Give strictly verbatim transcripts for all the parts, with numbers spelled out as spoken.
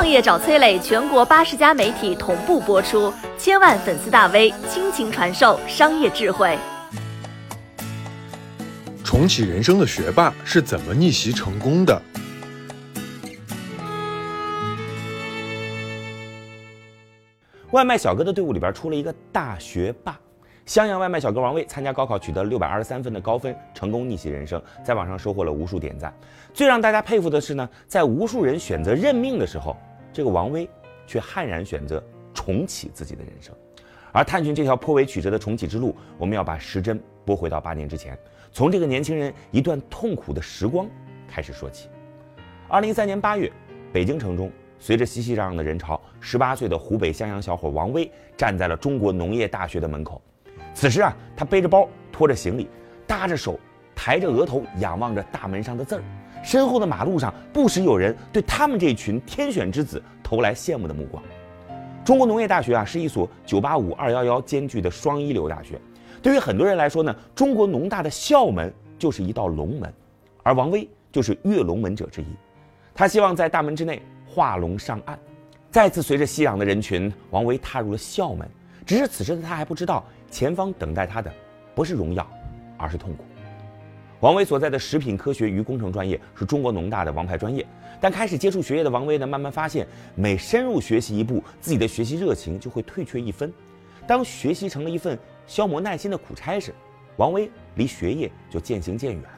创业找崔磊全国八十家媒体同步播出，千万粉丝大 V 倾情传授商业智慧。重启人生的学霸是怎么逆袭成功的？外卖小哥的队伍里边出了一个大学霸。襄阳外卖小哥王卫参加高考取得六百二十三分的高分，成功逆袭人生，在网上收获了无数点赞。最让大家佩服的是呢，在无数人选择认命的时候，这个王卫却悍然选择重启自己的人生。而探寻这条颇为曲折的重启之路，我们要把时针拨回到八年之前，从这个年轻人一段痛苦的时光开始说起。二零一三年八月，北京城中。随着熙熙攘攘的人潮，十八岁的湖北襄阳小伙王威站在了中国农业大学的门口。此时啊，他背着包，拖着行李，搭着手，抬着额头，仰望着大门上的字儿。身后的马路上，不时有人对他们这群天选之子投来羡慕的目光。中国农业大学啊，是一所九八五 二一一兼具的双一流大学。对于很多人来说呢，中国农大的校门就是一道龙门，而王威就是跃龙门者之一。他希望在大门之内画龙上岸。再次随着熙攘的人群，王威踏入了校门。只是此时的他还不知道，前方等待他的不是荣耀，而是痛苦。王威所在的食品科学与工程专业是中国农大的王牌专业，但开始接触学业的王威呢，慢慢发现每深入学习一步，自己的学习热情就会退却一分。当学习成了一份消磨耐心的苦差事，王威离学业就渐行渐远了。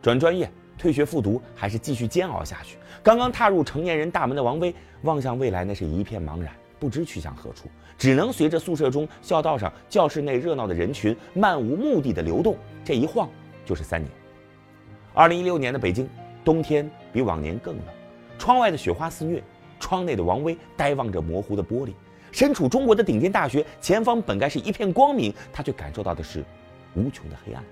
转专业、退学复读，还是继续煎熬下去？刚刚踏入成年人大门的王威望向未来，那是一片茫然，不知去向何处，只能随着宿舍中、校道上、教室内热闹的人群漫无目的的流动。这一晃就是三年。二零一六年的北京冬天比往年更冷，窗外的雪花肆虐，窗内的王威呆望着模糊的玻璃。身处中国的顶尖大学，前方本该是一片光明，他却感受到的是无穷的黑暗。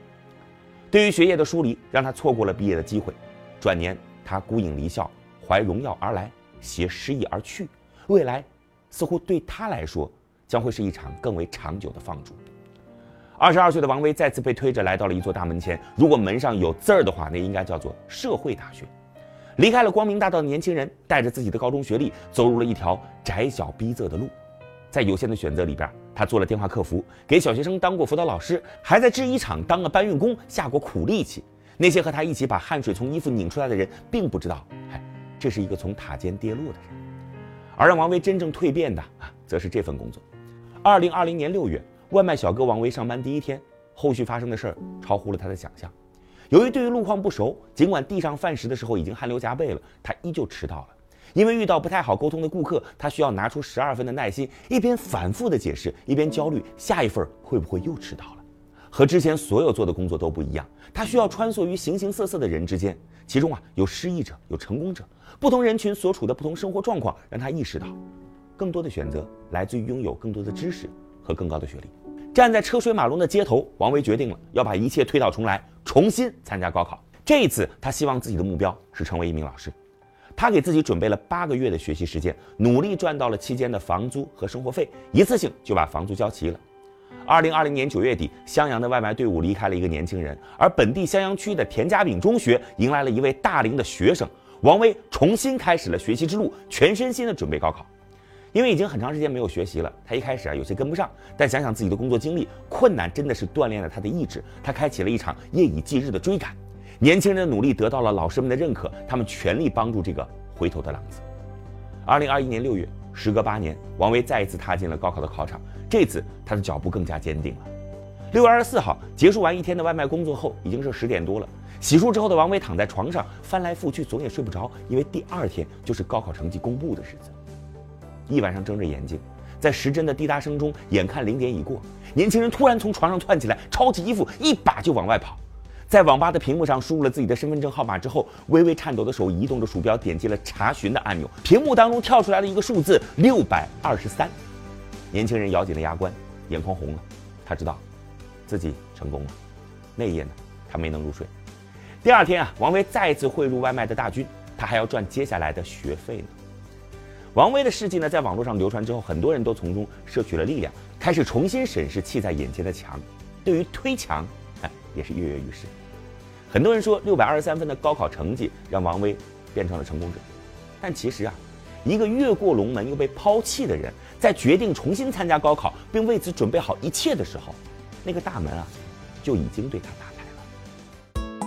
对于学业的疏离，让他错过了毕业的机会。转年，他孤影离校，怀荣耀而来，携失意而去。未来，似乎对他来说，将会是一场更为长久的放逐。二十二岁的王威再次被推着来到了一座大门前。如果门上有字儿的话，那应该叫做社会大学。离开了光明大道的年轻人，带着自己的高中学历，走入了一条窄小逼仄的路。在有限的选择里边，他做了电话客服，给小学生当过辅导老师，还在制衣厂当了搬运工，下过苦力气。那些和他一起把汗水从衣服拧出来的人，并不知道，哎，这是一个从塔尖跌落的人。而让王威真正蜕变的啊，则是这份工作。二零二零年六月，外卖小哥王威上班第一天，后续发生的事儿超乎了他的想象。由于对于路况不熟，尽管递上饭食的时候已经汗流浃背了，他依旧迟到了。因为遇到不太好沟通的顾客，他需要拿出十二分的耐心，一边反复的解释，一边焦虑下一份会不会又迟到了。和之前所有做的工作都不一样，他需要穿梭于形形色色的人之间，其中啊有失意者，有成功者，不同人群所处的不同生活状况，让他意识到，更多的选择来自于拥有更多的知识和更高的学历。站在车水马龙的街头，王威决定了要把一切推倒重来，重新参加高考。这一次，他希望自己的目标是成为一名老师。他给自己准备了八个月的学习时间，努力赚到了期间的房租和生活费，一次性就把房租交齐了。二零二零年九月底，襄阳的外卖队伍离开了一个年轻人，而本地襄阳区的田家炳中学迎来了一位大龄的学生。王威重新开始了学习之路，全身心的准备高考。因为已经很长时间没有学习了，他一开始啊有些跟不上，但想想自己的工作经历，困难真的是锻炼了他的意志。他开启了一场夜以继日的追赶。年轻人的努力得到了老师们的认可，他们全力帮助这个回头的浪子。二零二一年六月，时隔八年，王威再一次踏进了高考的考场。这次他的脚步更加坚定了。六月二十四号，结束完一天的外卖工作后，已经是十点多了。洗漱之后的王威躺在床上翻来覆去，总也睡不着，因为第二天就是高考成绩公布的日子。一晚上睁着眼睛，在时针的滴答声中，眼看零点已过，年轻人突然从床上窜起来，抄起衣服，一把就往外跑。在网吧的屏幕上输入了自己的身份证号码之后，微微颤抖的手移动着鼠标，点击了查询的按钮。屏幕当中跳出来了一个数字六百二十三。年轻人咬紧了牙关，眼眶红了。他知道自己成功了。那一夜呢，他没能入睡。第二天啊，王威再次汇入外卖的大军，他还要赚接下来的学费呢。王威的事迹呢，在网络上流传之后，很多人都从中摄取了力量，开始重新审视砌在眼前的墙，对于推墙也是跃跃欲试。很多人说六百二十三分的高考成绩让王威变成了成功者，但其实啊，一个越过龙门又被抛弃的人，在决定重新参加高考并为此准备好一切的时候，那个大门啊就已经对他打开了。